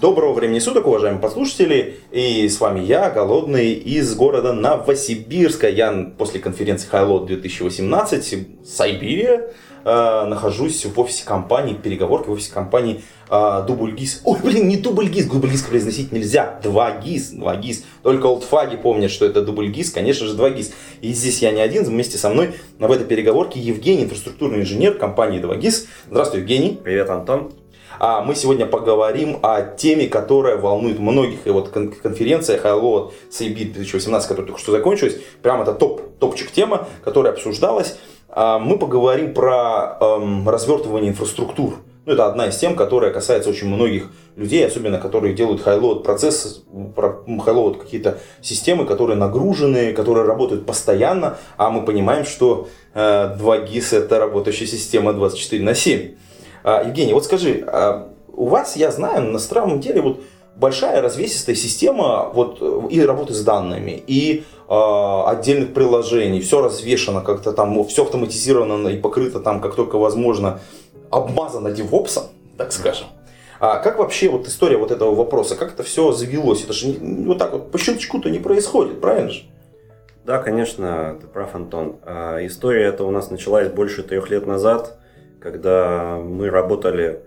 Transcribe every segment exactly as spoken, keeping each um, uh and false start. Доброго времени суток, уважаемые послушатели. И с вами я, Голодный, из города Новосибирска. Я после конференции HighLoad две тысячи восемнадцать, Сибирия, э, нахожусь в офисе компании, переговорки в офисе компании э, Дубльгиз. Ой, блин, не Дубльгиз, Дубльгиз произносить нельзя. два джи ай эс, два джи ай эс. Только олдфаги помнят, что это Дубльгиз, конечно же, два джи ай эс. И здесь я не один, вместе со мной в этой переговорке Евгений, инфраструктурный инженер компании два джи ай эс. Здравствуй, Евгений. Привет, Антон. А мы сегодня поговорим о теме, которая волнует многих. И вот конференция HighLoad си би две тысячи восемнадцать, которая только что закончилась, прям это топ, топчик тема, которая обсуждалась. Мы поговорим про эм, развертывание инфраструктур. Ну, это одна из тем, которая касается очень многих людей, особенно которые делают HighLoad процесс, HighLoad какие-то системы, которые нагружены, которые работают постоянно. А мы понимаем, что э, два джи ай эс это работающая система двадцать четыре на семь. Евгений, вот скажи, у вас, я знаю, на самом деле вот большая развесистая система вот, и работы с данными, и э, отдельных приложений, все развешено как-то там, все автоматизировано и покрыто там, как только возможно, обмазано девопсом, так скажем. А как вообще вот история вот этого вопроса, как это все завелось? Это же не, вот так вот по щелчку-то не происходит, правильно же? Да, конечно, ты прав, Антон. История эта у нас началась больше трех лет назад, когда мы работали,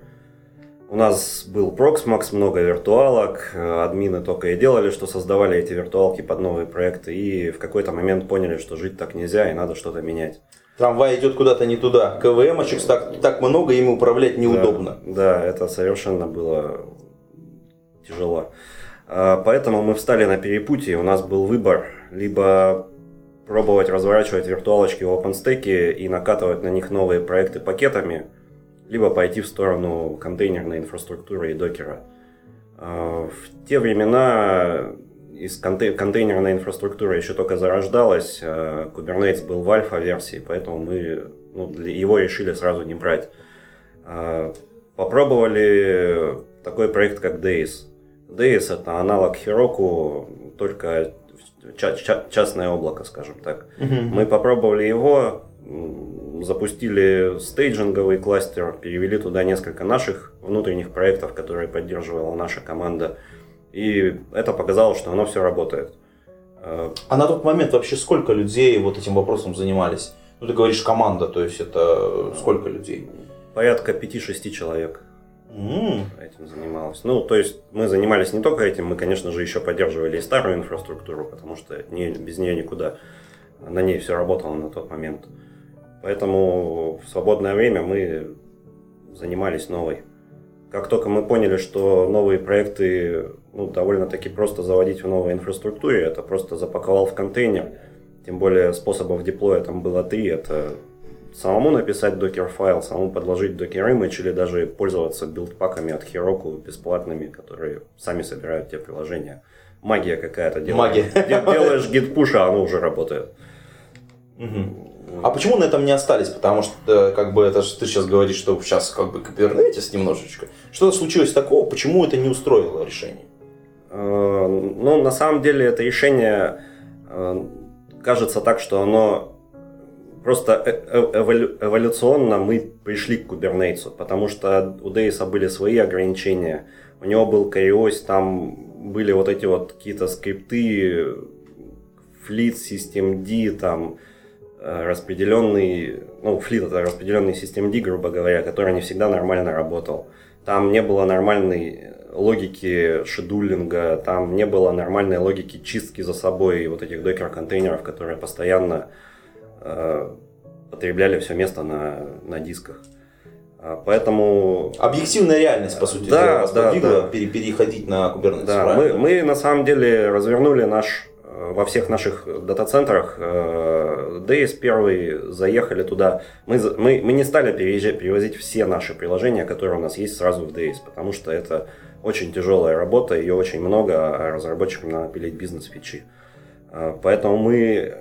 у нас был Proxmox, много виртуалок, админы только и делали, что создавали эти виртуалки под новые проекты, и в какой-то момент поняли, что жить так нельзя и надо что-то менять. Трамвай идет куда-то не туда, КВМ-очек так, так много, ими управлять неудобно. Да, да, это совершенно было тяжело. Поэтому мы встали на перепутье, у нас был выбор, либо пробовать разворачивать виртуалочки в OpenStack и накатывать на них новые проекты пакетами, либо пойти в сторону контейнерной инфраструктуры и докера. В те времена из контей- контейнерная инфраструктура еще только зарождалась, Kubernetes был в альфа-версии, поэтому мы ну, его решили сразу не брать. Попробовали такой проект, как Deis. Deis — это аналог Heroku, только частное облако, скажем так. Uh-huh. Мы попробовали его, запустили стейджинговый кластер, перевели туда несколько наших внутренних проектов, которые поддерживала наша команда. И это показало, что оно все работает. А на тот момент вообще сколько людей вот этим вопросом занимались? Ну, ты говоришь команда, то есть это сколько людей? Порядка пяти-шести человек. Mm. Этим занималась. Ну, то есть мы занимались не только этим, мы, конечно же, еще поддерживали и старую инфраструктуру, потому что не, без нее никуда, на ней все работало на тот момент. Поэтому в свободное время мы занимались новой. Как только мы поняли, что новые проекты ну, довольно-таки просто заводить в новой инфраструктуре, это просто запаковал в контейнер, тем более способов деплоя там было три, это... Самому написать докер-файл, самому подложить докер-имидж или даже пользоваться билдпаками от Heroku бесплатными, которые сами собирают те приложения. Магия какая-то. Магия. Делаешь гит-пуш, а оно уже работает. А почему на этом не остались? Потому что как бы это ты сейчас говоришь, что сейчас как бы Kubernetes немножечко. Что случилось такого? Почему это не устроило решение? Ну, на самом деле это решение кажется так, что оно... Просто эволю- эволюционно мы пришли к Kubernetes, потому что у Deis были свои ограничения. У него был CoreOS, там были вот эти вот какие-то скрипты, Fleet, systemD, там распределенный, ну, Fleet это распределенный systemD, грубо говоря, который не всегда нормально работал. Там не было нормальной логики шедулинга, там не было нормальной логики чистки за собой вот этих докер-контейнеров, которые постоянно потребляли все место на, на дисках. Поэтому... Объективная реальность, по сути, да, вас да, подвигла да. переходить на Kubernetes. Да, мы, мы на самом деле развернули наш, во всех наших дата-центрах Deis первый, заехали туда. Мы, мы, мы не стали перевозить все наши приложения, которые у нас есть, сразу в Deis, потому что это очень тяжелая работа, ее очень много, а разработчикам надо пилить бизнес-фичи. Поэтому мы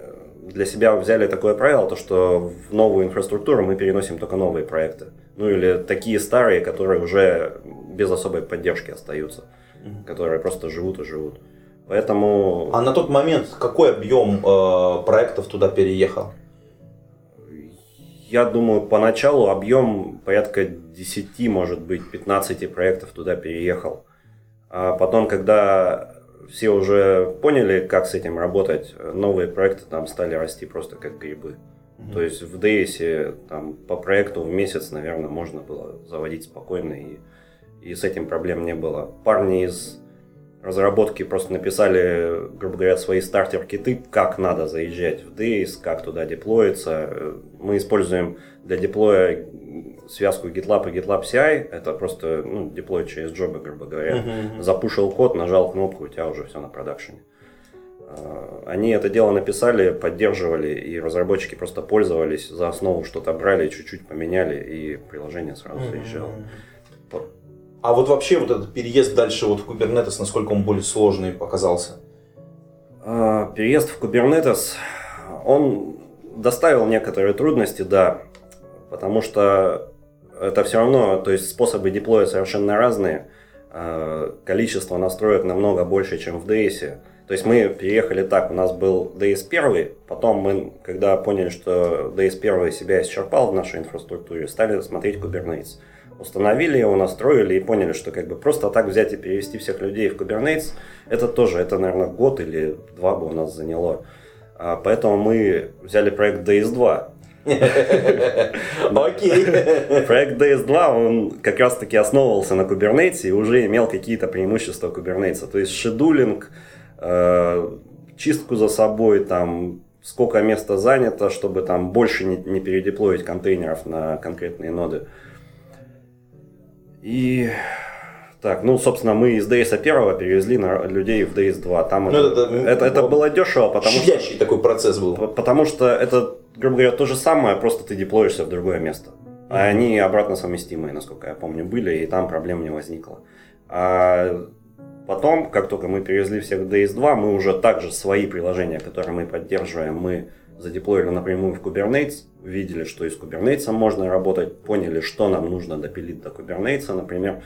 для себя взяли такое правило, то что в новую инфраструктуру мы переносим только новые проекты. Ну или такие старые, которые уже без особой поддержки остаются, mm-hmm. которые просто живут и живут. Поэтому... А на тот момент какой объем э, проектов туда переехал? Я думаю, поначалу объем порядка десять, может быть, пятнадцать проектов туда переехал. А потом, когда все уже поняли, как с этим работать, новые проекты там стали расти просто как грибы. Mm-hmm. То есть в Дейсе там по проекту в месяц, наверное, можно было заводить спокойно, и, и с этим проблем не было. Парни из разработки просто написали, грубо говоря, свои стартер-киты, как надо заезжать в Deis, как туда деплоиться. Мы используем для деплоя связку GitLab и GitLab си ай. Это просто ну, деплой через джобы, грубо говоря. Uh-huh. Запушил код, нажал кнопку, у тебя уже все на продакшене. Они это дело написали, поддерживали, и разработчики просто пользовались, за основу что-то брали, чуть-чуть поменяли, и приложение сразу uh-huh. заезжало. А вот вообще вот этот переезд дальше вот в Kubernetes, насколько он более сложный показался? Переезд в Kubernetes, он доставил некоторые трудности, да, потому что это все равно, то есть способы деплоя совершенно разные, количество настроек намного больше, чем в Deis. То есть мы переехали так, у нас был Deis один, потом мы, когда поняли, что Deis один себя исчерпал в нашей инфраструктуре, стали смотреть Kubernetes. Установили его, настроили и поняли, что как бы просто так взять и перевести всех людей в Kubernetes, это тоже, это, наверное, год или два бы у нас заняло. А, поэтому мы взяли проект Deis два. Окей. Проект Deis два, он как раз-таки основывался на Kubernetes и уже имел какие-то преимущества Kubernetes. То есть шедулинг, чистку за собой, там, сколько места занято, чтобы там больше не передеплоить контейнеров на конкретные ноды. И так, ну, собственно, мы из Deis один перевезли на людей в Deis два. Там ну, это, это, это, это было дешево, потому что... Щадящий такой процесс был. Потому что это, грубо говоря, то же самое, просто ты деплоишься в другое место. Mm-hmm. А они обратно совместимые, насколько я помню, были, и там проблем не возникло. А потом, как только мы перевезли всех в Deis два, мы уже также свои приложения, которые мы поддерживаем, мы задеплоили напрямую в Kubernetes, видели, что из Kubernetes можно работать, поняли, что нам нужно допилить до Kubernetes. Например,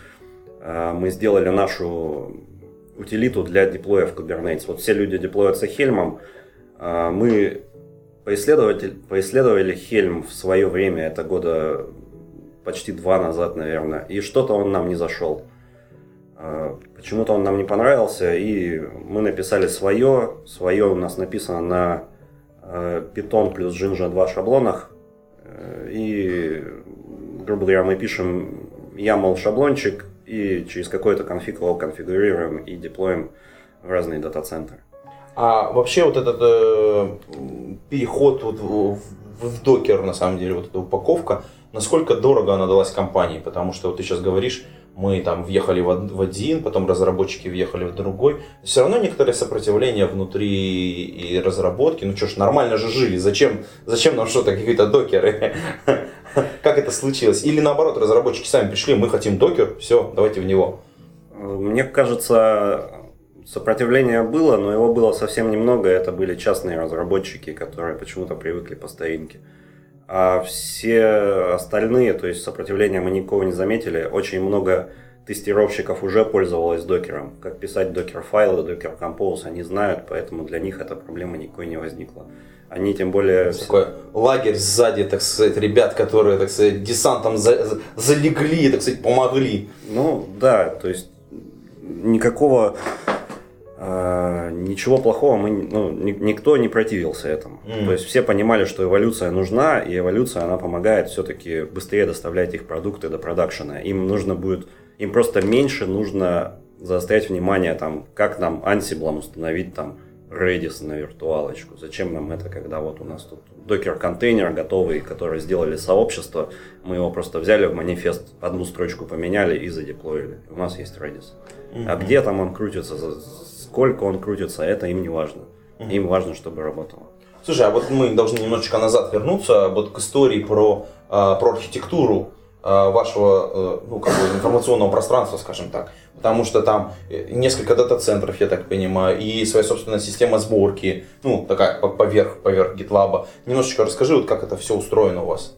мы сделали нашу утилиту для деплоя в Kubernetes. Вот все люди деплоятся Helm. Мы поисследовали, поисследовали Helm в свое время, это года почти два назад, наверное, и что-то он нам не зашел. Почему-то он нам не понравился, и мы написали свое. Свое у нас написано на Python плюс Jinja два шаблонах, и, грубо говоря, мы пишем ямл шаблончик и через какой-то конфиг его конфигурируем и деплоим в разные дата-центры. А вообще вот этот э, переход вот в, в докер, на самом деле, вот эта упаковка, насколько дорого она далась компании? Потому что вот ты сейчас говоришь, мы там въехали в один, потом разработчики въехали в другой. Все равно некоторое сопротивление внутри и разработки. Ну что ж, нормально же жили. Зачем, зачем нам что-то, какие-то докеры? Как это случилось? Или наоборот, разработчики сами пришли, мы хотим докер, все, давайте в него. Мне кажется, сопротивление было, но его было совсем немного. Это были частные разработчики, которые почему-то привыкли по старинке. А все остальные, то есть сопротивления мы никого не заметили. Очень много тестировщиков уже пользовалось докером. Как писать докер-файлы, докер-компоуз они знают, поэтому для них эта проблема никакой не возникла. Они тем более... Такой лагерь сзади, так сказать, ребят, которые, так сказать, десантом за... залегли, так сказать, помогли. Ну да, то есть никакого... Uh, ничего плохого, мы, ну, никто не противился этому. Mm. То есть все понимали, что эволюция нужна, и эволюция она помогает все-таки быстрее доставлять их продукты до продакшена. Им нужно будет, им просто меньше нужно заострять внимание, там, как нам Ansible установить там, Redis на виртуалочку. Зачем нам это, когда вот у нас тут докер-контейнер готовый, который сделали сообщество, мы его просто взяли в манифест, одну строчку поменяли и задеплоили. У нас есть Redis. Mm-hmm. А где там он крутится, сколько он крутится, это им не важно. Mm-hmm. Им важно, чтобы работало. Слушай, а вот мы должны немножечко назад вернуться, вот к истории про, про архитектуру. вашего, ну, как бы, информационного пространства, скажем так. Потому что там несколько дата-центров, я так понимаю, и своя собственная система сборки, ну, такая поверх, поверх GitLab. Немножечко расскажи, вот как это все устроено у вас.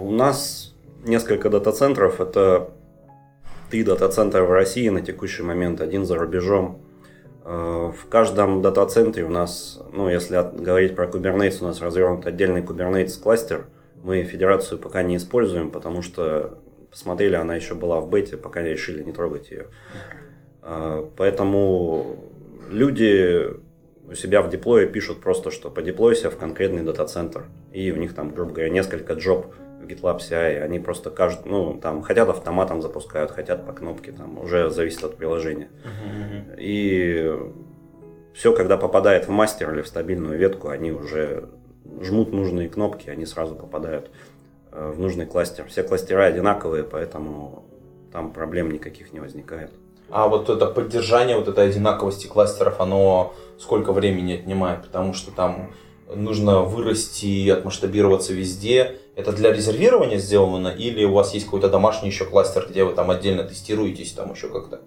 У нас несколько дата-центров. Это три дата-центра в России на текущий момент, один за рубежом. В каждом дата-центре у нас, ну, если от, говорить про Kubernetes, у нас развернут отдельный Kubernetes кластер. Мы федерацию пока не используем, потому что посмотрели, она еще была в бете, пока решили не трогать ее. Поэтому люди у себя в деплое пишут просто, что подеплойся в конкретный дата-центр. И у них там, грубо говоря, несколько джоб в GitLab си ай. Они просто кажут, ну, там, хотят автоматом запускают, хотят по кнопке, там, уже зависит от приложения. Uh-huh, uh-huh. И все, когда попадает в мастер или в стабильную ветку, они уже жмут нужные кнопки, они сразу попадают в нужный кластер. Все кластера одинаковые, поэтому там проблем никаких не возникает. А вот это поддержание вот этой одинаковости кластеров, оно сколько времени отнимает? Потому что там нужно вырасти, отмасштабироваться везде. Это для резервирования сделано или у вас есть какой-то домашний еще кластер, где вы там отдельно тестируетесь там еще как-то?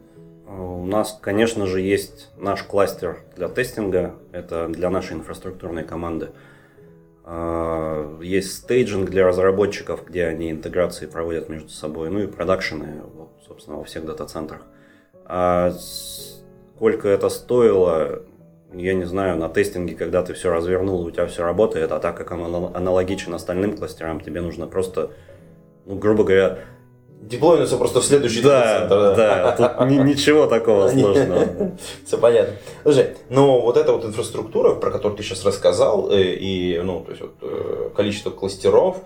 У нас, конечно же, есть наш кластер для тестинга. Это для нашей инфраструктурной команды. Есть стейджинг для разработчиков, где они интеграции проводят между собой, ну и продакшены, вот, собственно, во всех дата-центрах. А сколько это стоило, я не знаю, на тестинге, когда ты все развернул, у тебя все работает, а так как он аналогичен остальным кластерам, тебе нужно просто, ну, грубо говоря... Деплойнуться просто в следующий дата-центр. Да, да, да, тут ничего такого сложного. Все понятно. Слушай, но вот эта вот инфраструктура, про которую ты сейчас рассказал, и, ну, то есть вот количество кластеров,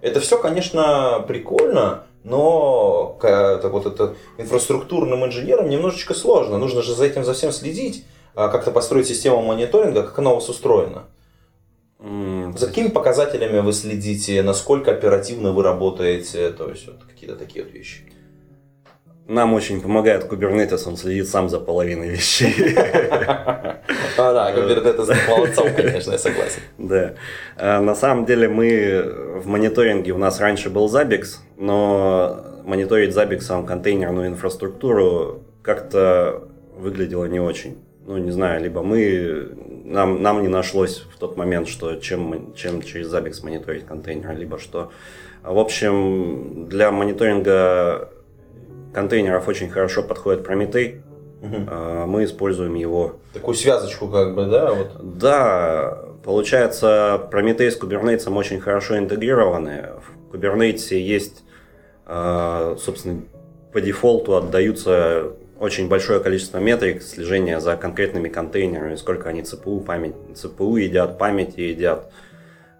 это все, конечно, прикольно, но вот это инфраструктурным инженерам немножечко сложно. Нужно же за этим за всем следить, как-то построить систему мониторинга, как она у вас устроена. За какими показателями вы следите, насколько оперативно вы работаете, то есть вот какие-то такие вот вещи? Нам очень помогает Kubernetes, он следит сам за половиной вещей. Да, Kubernetes за молодцом, конечно, я согласен. Да. На самом деле мы в мониторинге, у нас раньше был Zabbix, но мониторить Zabbix контейнерную инфраструктуру как-то выглядело не очень. Ну, не знаю, либо мы, нам, нам не нашлось в тот момент, что чем, чем через Zabbix мониторить контейнер, либо что. В общем, для мониторинга контейнеров очень хорошо подходит Prometheus. Угу. Мы используем его. Такую связочку как бы, да? Вот. Да, получается, Prometheus с Kubernetes очень хорошо интегрированы. В Kubernetes есть, собственно, по дефолту отдаются... очень большое количество метрик слежения за конкретными контейнерами, сколько они ЦПУ, память, ЦПУ едят, памяти едят,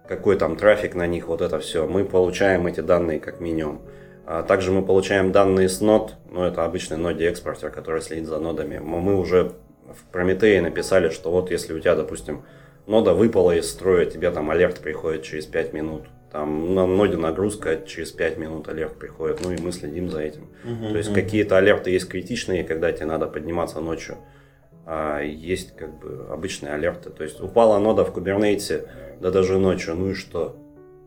какой там трафик на них, вот это все. Мы получаем эти данные как минимум. А также мы получаем данные с нод, ну это обычный ноди-экспортер, который следит за нодами. Мы уже в Prometheus написали, что вот если у тебя, допустим, нода выпала из строя, тебе там алерт приходит через пять минут. Там на ноде нагрузка, через пять минут алерт приходит, ну и мы следим за этим. Uh-huh, То есть uh-huh. какие-то алерты есть критичные, когда тебе надо подниматься ночью, а есть как бы обычные алерты. То есть упала нода в Kubernetes, да даже ночью, ну и что?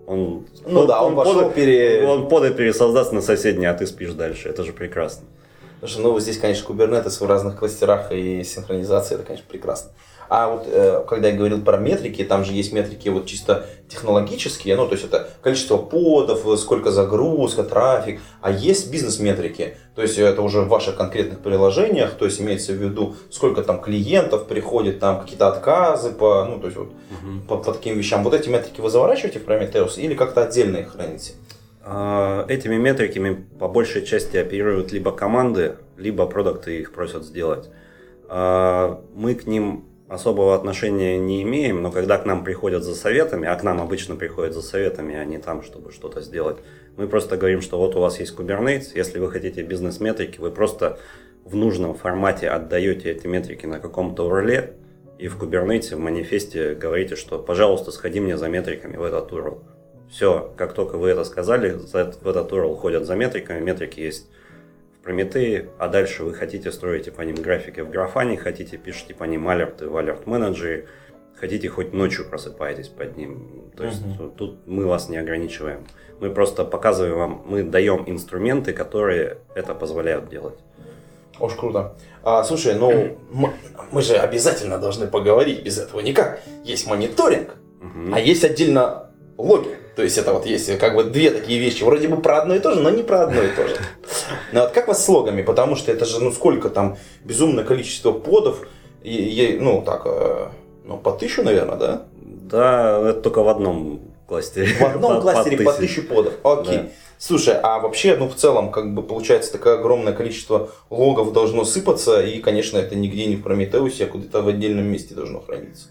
Он, ну он, да, он, он пошел под, пере... Он под пересоздаст на соседний, а ты спишь дальше, это же прекрасно. Слушай, ну здесь, конечно, Kubernetes в разных кластерах и синхронизация, это, конечно, прекрасно. А вот когда я говорил про метрики, там же есть метрики вот чисто технологические, ну то есть это количество подов, сколько загрузка, трафик, а есть бизнес-метрики, то есть это уже в ваших конкретных приложениях, то есть имеется в виду, сколько там клиентов приходит, там какие-то отказы, по, ну то есть вот угу. по, по таким вещам. Вот эти метрики вы заворачиваете в Prometheus или как-то отдельно их храните? Этими метриками по большей части оперируют либо команды, либо продукты их просят сделать. Мы к ним... особого отношения не имеем, но когда к нам приходят за советами, а к нам обычно приходят за советами, а не там, чтобы что-то сделать, мы просто говорим, что вот у вас есть Kubernetes, если вы хотите бизнес-метрики, вы просто в нужном формате отдаете эти метрики на каком-то урле, и в Kubernetes, в манифесте говорите, что пожалуйста, сходи мне за метриками в этот урл. Все, как только вы это сказали, в этот урл ходят за метриками, метрики есть Prometheus, а дальше вы хотите, строите по ним графики в Grafana, хотите, пишите по ним алерты в Alert Manager, хотите, хоть ночью просыпаетесь под ним. То есть uh-huh. тут мы вас не ограничиваем. Мы просто показываем вам, мы даем инструменты, которые это позволяют делать. Уж круто. А, слушай, ну мы, мы же обязательно должны поговорить, без этого никак. Есть мониторинг, uh-huh. а есть отдельно логи. То есть это вот есть как бы две такие вещи, вроде бы про одно и то же, но не про одно и то же. Но вот как вас с логами? Потому что это же, ну сколько там, безумное количество подов, и, и, ну так, ну по тысячу, наверное, да? Да, это только в одном кластере. В одном по, кластере по, по тысячу подов, окей. Да. Слушай, а вообще, ну в целом, как бы получается, такое огромное количество логов должно сыпаться, и, конечно, это нигде не в Прометеусе, а куда-то в отдельном месте должно храниться.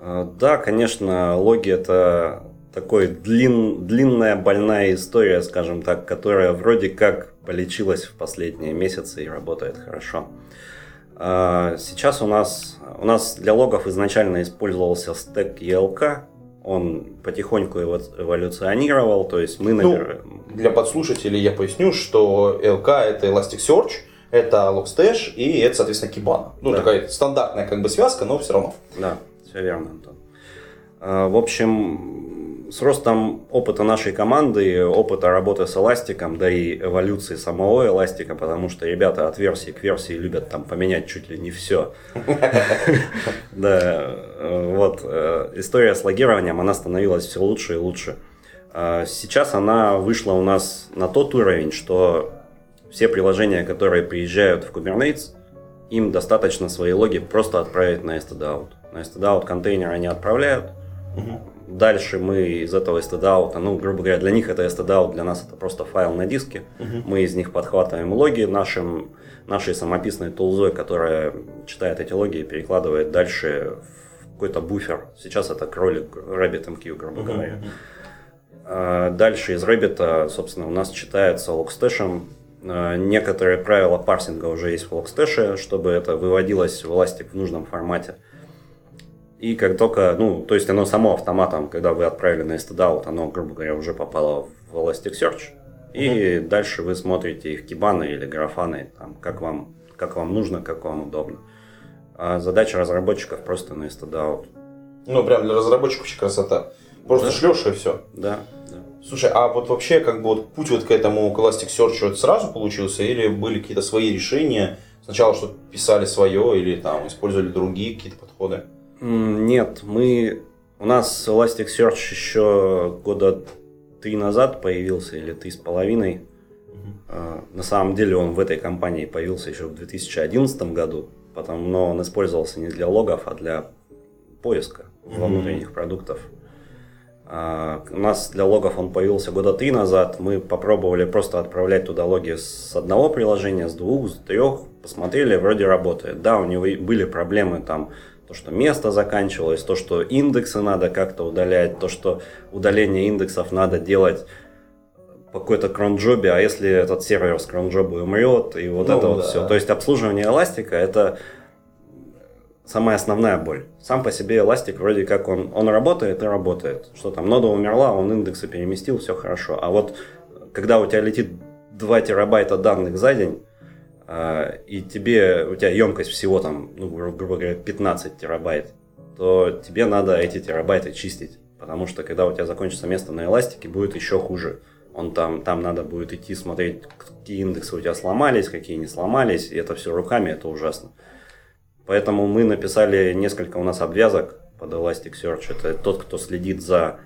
Да, конечно, логи это... Такой длин, длинная больная история, скажем так, которая вроде как полечилась в последние месяцы и работает хорошо. Сейчас у нас, у нас для логов изначально использовался стэк и эл кей. Он потихоньку эволюционировал. То есть мы, например... ну, для подслушателей я поясню, что и эл кей это Elasticsearch, это Logstash и это, соответственно, Kibana. Ну, да. Такая стандартная как бы связка, но все равно. Да, все верно, Антон. В общем... С ростом опыта нашей команды, опыта работы с эластиком, да и эволюции самого эластика, потому что ребята от версии к версии любят там поменять чуть ли не все. Да, вот история с логированием, она становилась все лучше и лучше. Сейчас она вышла у нас на тот уровень, что все приложения, которые приезжают в Kubernetes, им достаточно свои логи просто отправить на stdout. На stdout контейнер они отправляют. Дальше мы из этого stdout, ну, грубо говоря, для них это stdout, для нас это просто файл на диске. Uh-huh. Мы из них подхватываем логи нашим, нашей самописной тулзой, которая читает эти логи и перекладывает дальше в какой-то буфер. Сейчас это кролик RabbitMQ, грубо uh-huh. говоря. А дальше из Rabbit, собственно, у нас читается Logstash. Некоторые правила парсинга уже есть в Logstash, чтобы это выводилось в Elastic в нужном формате. И как только, ну, то есть оно само автоматом, когда вы отправили на stdout, оно, грубо говоря, уже попало в Elasticsearch. И mm-hmm. дальше вы смотрите их Kibana или Grafana, там, как вам, как вам нужно, как вам удобно. А задача разработчиков просто на stdout. Ну, прям для разработчиков очень красота. Просто да. шлешь и все. Да, да. Слушай, а вот вообще, как бы, вот путь вот к этому, к Elasticsearch вот сразу получился, или были какие-то свои решения? Сначала что-то писали свое, или там использовали другие какие-то подходы? Нет, мы... У нас Elasticsearch еще года три назад появился, или три с половиной. Uh-huh. На самом деле он в этой компании появился еще в две тысячи одиннадцатом году, потом, но он использовался не для логов, а для поиска uh-huh. во внутренних продуктов. У нас для логов он появился года три назад. Мы попробовали просто отправлять туда логи с одного приложения, с двух, с трех. Посмотрели, вроде работает. Да, у него были проблемы там... То, что место заканчивалось, то, что индексы надо как-то удалять, то, что удаление индексов надо делать по какой-то кронджобе, а если этот сервер с кронджоба умрет, и вот ну, это да. вот все. То есть обслуживание эластика – это самая основная боль. Сам по себе эластик вроде как он, он работает и работает. Что там, нода умерла, он индексы переместил, все хорошо. А вот когда у тебя летит два терабайта данных за день, и тебе, у тебя емкость всего там, ну, грубо говоря, пятнадцать терабайт, то тебе надо эти терабайты чистить, потому что когда у тебя закончится место на эластике, будет еще хуже. Он там, там надо будет идти смотреть, какие индексы у тебя сломались, какие не сломались, и это все руками, это ужасно. Поэтому мы написали несколько у нас обвязок под Elasticsearch. Это тот, кто следит за,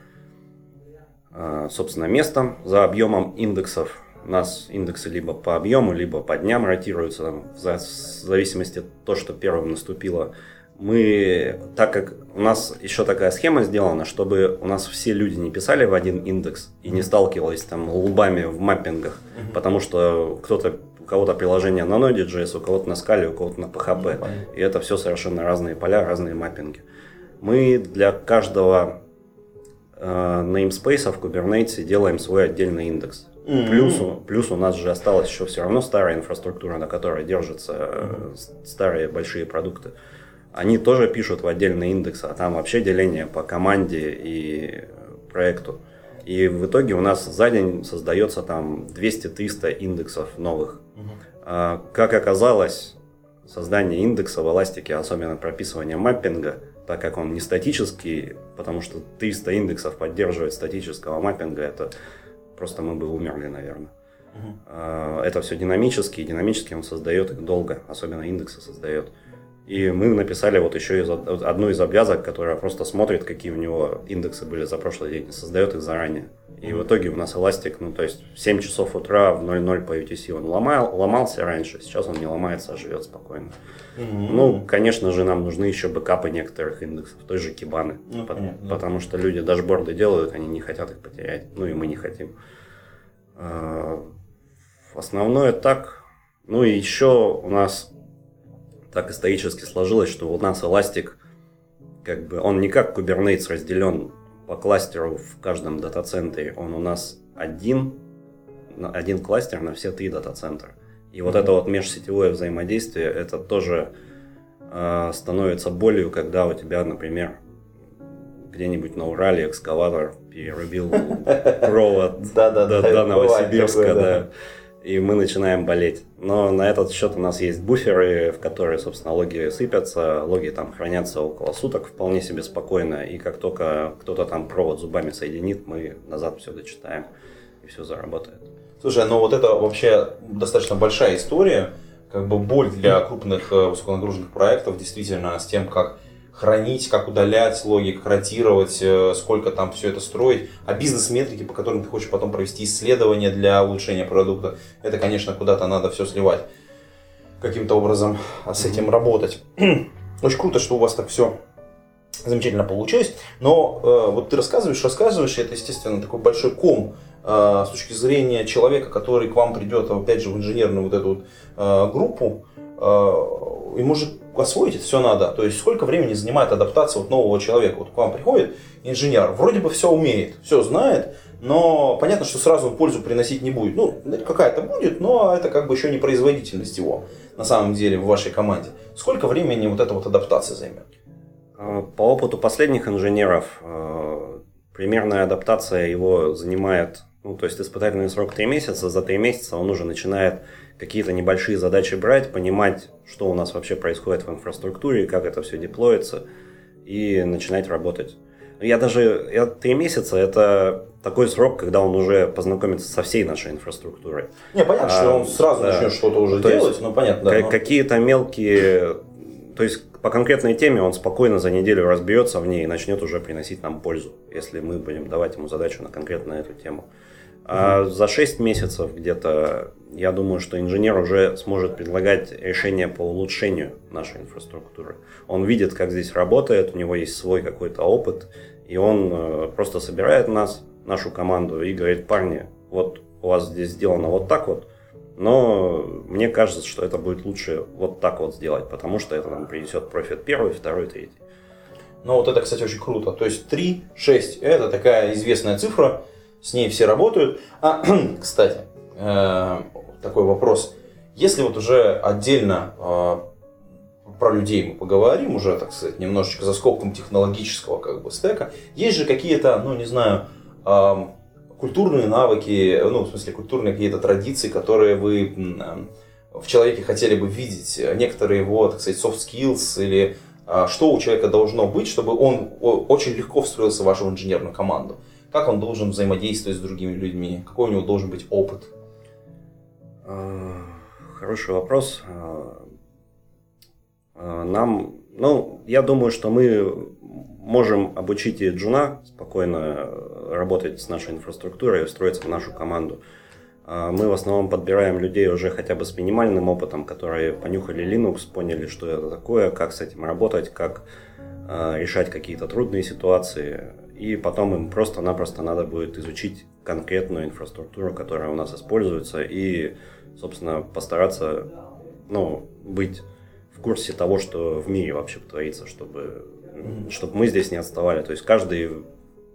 собственно, местом, за объемом индексов. У нас индексы либо по объему, либо по дням ротируются, там, в зависимости от того, что первым наступило. Мы, так как у нас еще такая схема сделана, чтобы у нас все люди не писали в один индекс и не сталкивались там лбами в маппингах, mm-hmm. потому что кто-то, у кого-то приложение на Node.js, у кого-то на Scala, у кого-то на пи эйч пи, mm-hmm. и это все совершенно разные поля, разные маппинги. Мы для каждого э, namespace в Kubernetes делаем свой отдельный индекс. Mm-hmm. Плюс, плюс у нас же осталась еще все равно старая инфраструктура, на которой держатся mm-hmm. старые большие продукты. Они тоже пишут в отдельный индекс, а там вообще деление по команде и проекту. И в итоге у нас за день создается там двести-триста индексов новых. Mm-hmm. А, как оказалось, создание индекса в эластике, особенно прописывание маппинга, так как он не статический, потому что триста индексов поддерживает статического маппинга, это просто мы бы умерли, наверное. Uh-huh. Это все динамически, и динамически он создает их долго, особенно индексы создает. И мы написали вот еще из, одну из обвязок, которая просто смотрит, какие у него индексы были за прошлый день, и создает их заранее. И в итоге у нас эластик, ну то есть в семь часов утра в ноль ноль по ю ти си он ломал, ломался раньше, сейчас он не ломается, а живет спокойно. Mm-hmm. Ну, конечно же, нам нужны еще бэкапы некоторых индексов, той же Kibana, mm-hmm. по- mm-hmm. потому что люди дашборды делают, они не хотят их потерять, ну и мы не хотим. Основное так, ну и еще у нас так исторически сложилось, что у нас эластик, как бы он не как Kubernetes разделен по кластеру в каждом дата-центре, он у нас один, один кластер на все три дата-центра. И вот это вот межсетевое взаимодействие, это тоже э, становится болью, когда у тебя, например, где-нибудь на Урале экскаватор перерубил провод до Новосибирска, и мы начинаем болеть. Но на этот счет у нас есть буферы, в которые, собственно, логи сыпятся. Логи там хранятся около суток вполне себе спокойно. И как только кто-то там провод зубами соединит, мы назад все дочитаем. И все заработает. Слушай, ну вот это вообще достаточно большая история. Как бы боль для крупных высоконагруженных проектов действительно с тем, как хранить, как удалять логи, как ротировать, сколько там все это строить. А бизнес-метрики, по которым ты хочешь потом провести исследования для улучшения продукта, это, конечно, куда-то надо все сливать. Каким-то образом с этим работать. Очень круто, что у вас так все замечательно получилось. Но э, вот ты рассказываешь, рассказываешь, и это, естественно, такой большой ком э, с точки зрения человека, который к вам придет, опять же, в инженерную вот эту вот, э, группу. И может освоить это все надо. То есть сколько времени занимает адаптация вот нового человека. Вот к вам приходит инженер, вроде бы все умеет, все знает, но понятно, что сразу пользу приносить не будет. Ну, какая-то будет, но это как бы еще не производительность его на самом деле в вашей команде. Сколько времени вот эта вот адаптация займет? По опыту последних инженеров, примерная адаптация его занимает, ну, то есть испытательный срок три месяца, за три месяца он уже начинает какие-то небольшие задачи брать, понимать, что у нас вообще происходит в инфраструктуре, как это все деплоится, и начинать работать. Я даже, я, три месяца – это такой срок, когда он уже познакомится со всей нашей инфраструктурой. Не, понятно, а, что он сразу да, начнет что-то уже делать, есть, но понятно. К- да, но... Какие-то мелкие, то есть по конкретной теме он спокойно за неделю разберется в ней и начнет уже приносить нам пользу, если мы будем давать ему задачу на конкретно эту тему. А за шесть месяцев где-то, я думаю, что инженер уже сможет предлагать решения по улучшению нашей инфраструктуры. Он видит, как здесь работает, у него есть свой какой-то опыт, и он просто собирает нас, нашу команду, и говорит: парни, вот у вас здесь сделано вот так вот, но мне кажется, что это будет лучше вот так вот сделать, потому что это нам принесет профит первый, второй, третий. Ну вот это, кстати, очень круто. То есть три шесть это такая известная цифра. С ней все работают. А, кстати, э, такой вопрос. Если вот уже отдельно э, про людей мы поговорим, уже, так сказать, немножечко за скобком технологического как бы стека, есть же какие-то, ну не знаю, э, культурные навыки, ну в смысле культурные какие-то традиции, которые вы э, в человеке хотели бы видеть, некоторые его, так сказать, soft skills или э, что у человека должно быть, чтобы он очень легко встроился в вашу инженерную команду. Как он должен взаимодействовать с другими людьми? Какой у него должен быть опыт? Хороший вопрос. Нам, ну, я думаю, что мы можем обучить и джуна спокойно работать с нашей инфраструктурой и встроиться в нашу команду. Мы в основном подбираем людей уже хотя бы с минимальным опытом, которые понюхали Linux, поняли, что это такое, как с этим работать, как решать какие-то трудные ситуации. И потом им просто-напросто надо будет изучить конкретную инфраструктуру, которая у нас используется, и, собственно, постараться, ну, быть в курсе того, что в мире вообще творится, чтобы, чтобы мы здесь не отставали. То есть каждый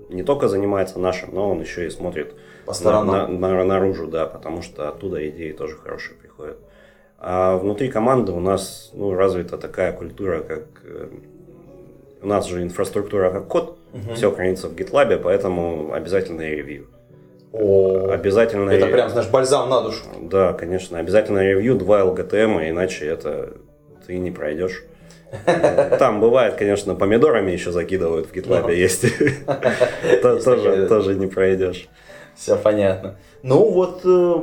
не только занимается нашим, но он еще и смотрит по сторонам, на, на, наружу, да, потому что оттуда идеи тоже хорошие приходят. А внутри команды у нас, ну, развита такая культура, как... У нас же инфраструктура как код, угу. Все хранится в GitLab, поэтому обязательное ревью. О, обязательно это рев... прям, знаешь, бальзам на душу. Да, конечно, обязательное ревью, два эл джи ти эм, иначе это ты не пройдешь. Там бывает, конечно, помидорами еще закидывают в GitLab, есть. Тоже не пройдешь. Все понятно. Ну вот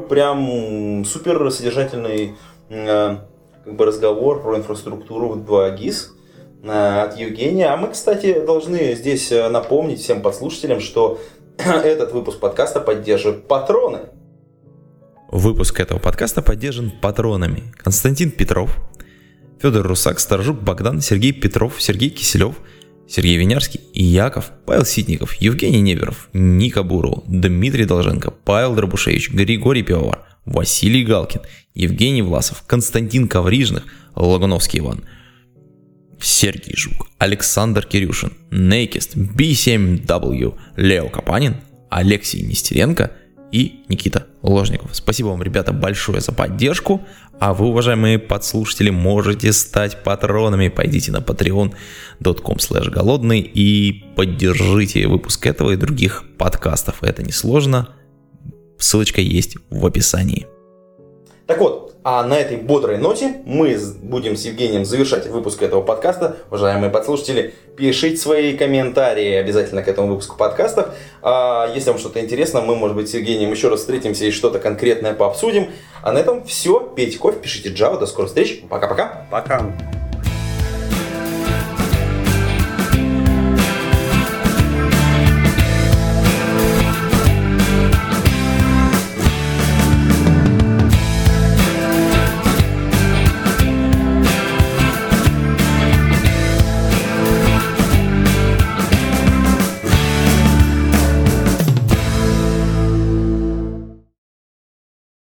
прям супер содержательный как бы разговор про инфраструктуру два джи ай эс от Евгения. А мы, кстати, должны здесь напомнить всем подслушателям, что этот выпуск подкаста поддерживают патроны. Выпуск этого подкаста поддержан патронами: Константин Петров, Федор Русак, Сторожук Богдан, Сергей Петров, Сергей Киселев, Сергей Винярский, Яков, Павел Ситников, Евгений Неверов, Ника Бурова, Дмитрий Долженко, Павел Дробушевич, Григорий Пивовар, Василий Галкин, Евгений Власов, Константин Коврижных, Логуновский Иван, Сергей Жук, Александр Кирюшин, Нейкист, би семь дабл ю, Лео Капанин, Алексей Нестеренко и Никита Ложников. Спасибо вам, ребята, большое за поддержку. А вы, уважаемые подслушатели, можете стать патронами. Пойдите на patreon dot com slash голодный и поддержите выпуск этого и других подкастов. Это несложно. Ссылочка есть в описании. Так вот, а на этой бодрой ноте мы будем с Евгением завершать выпуск этого подкаста. Уважаемые подслушатели, пишите свои комментарии обязательно к этому выпуску подкастов. А если вам что-то интересно, мы, может быть, с Евгением еще раз встретимся и что-то конкретное пообсудим. А на этом все. Пейте кофе, пишите Java. До скорых встреч. Пока-пока. Пока.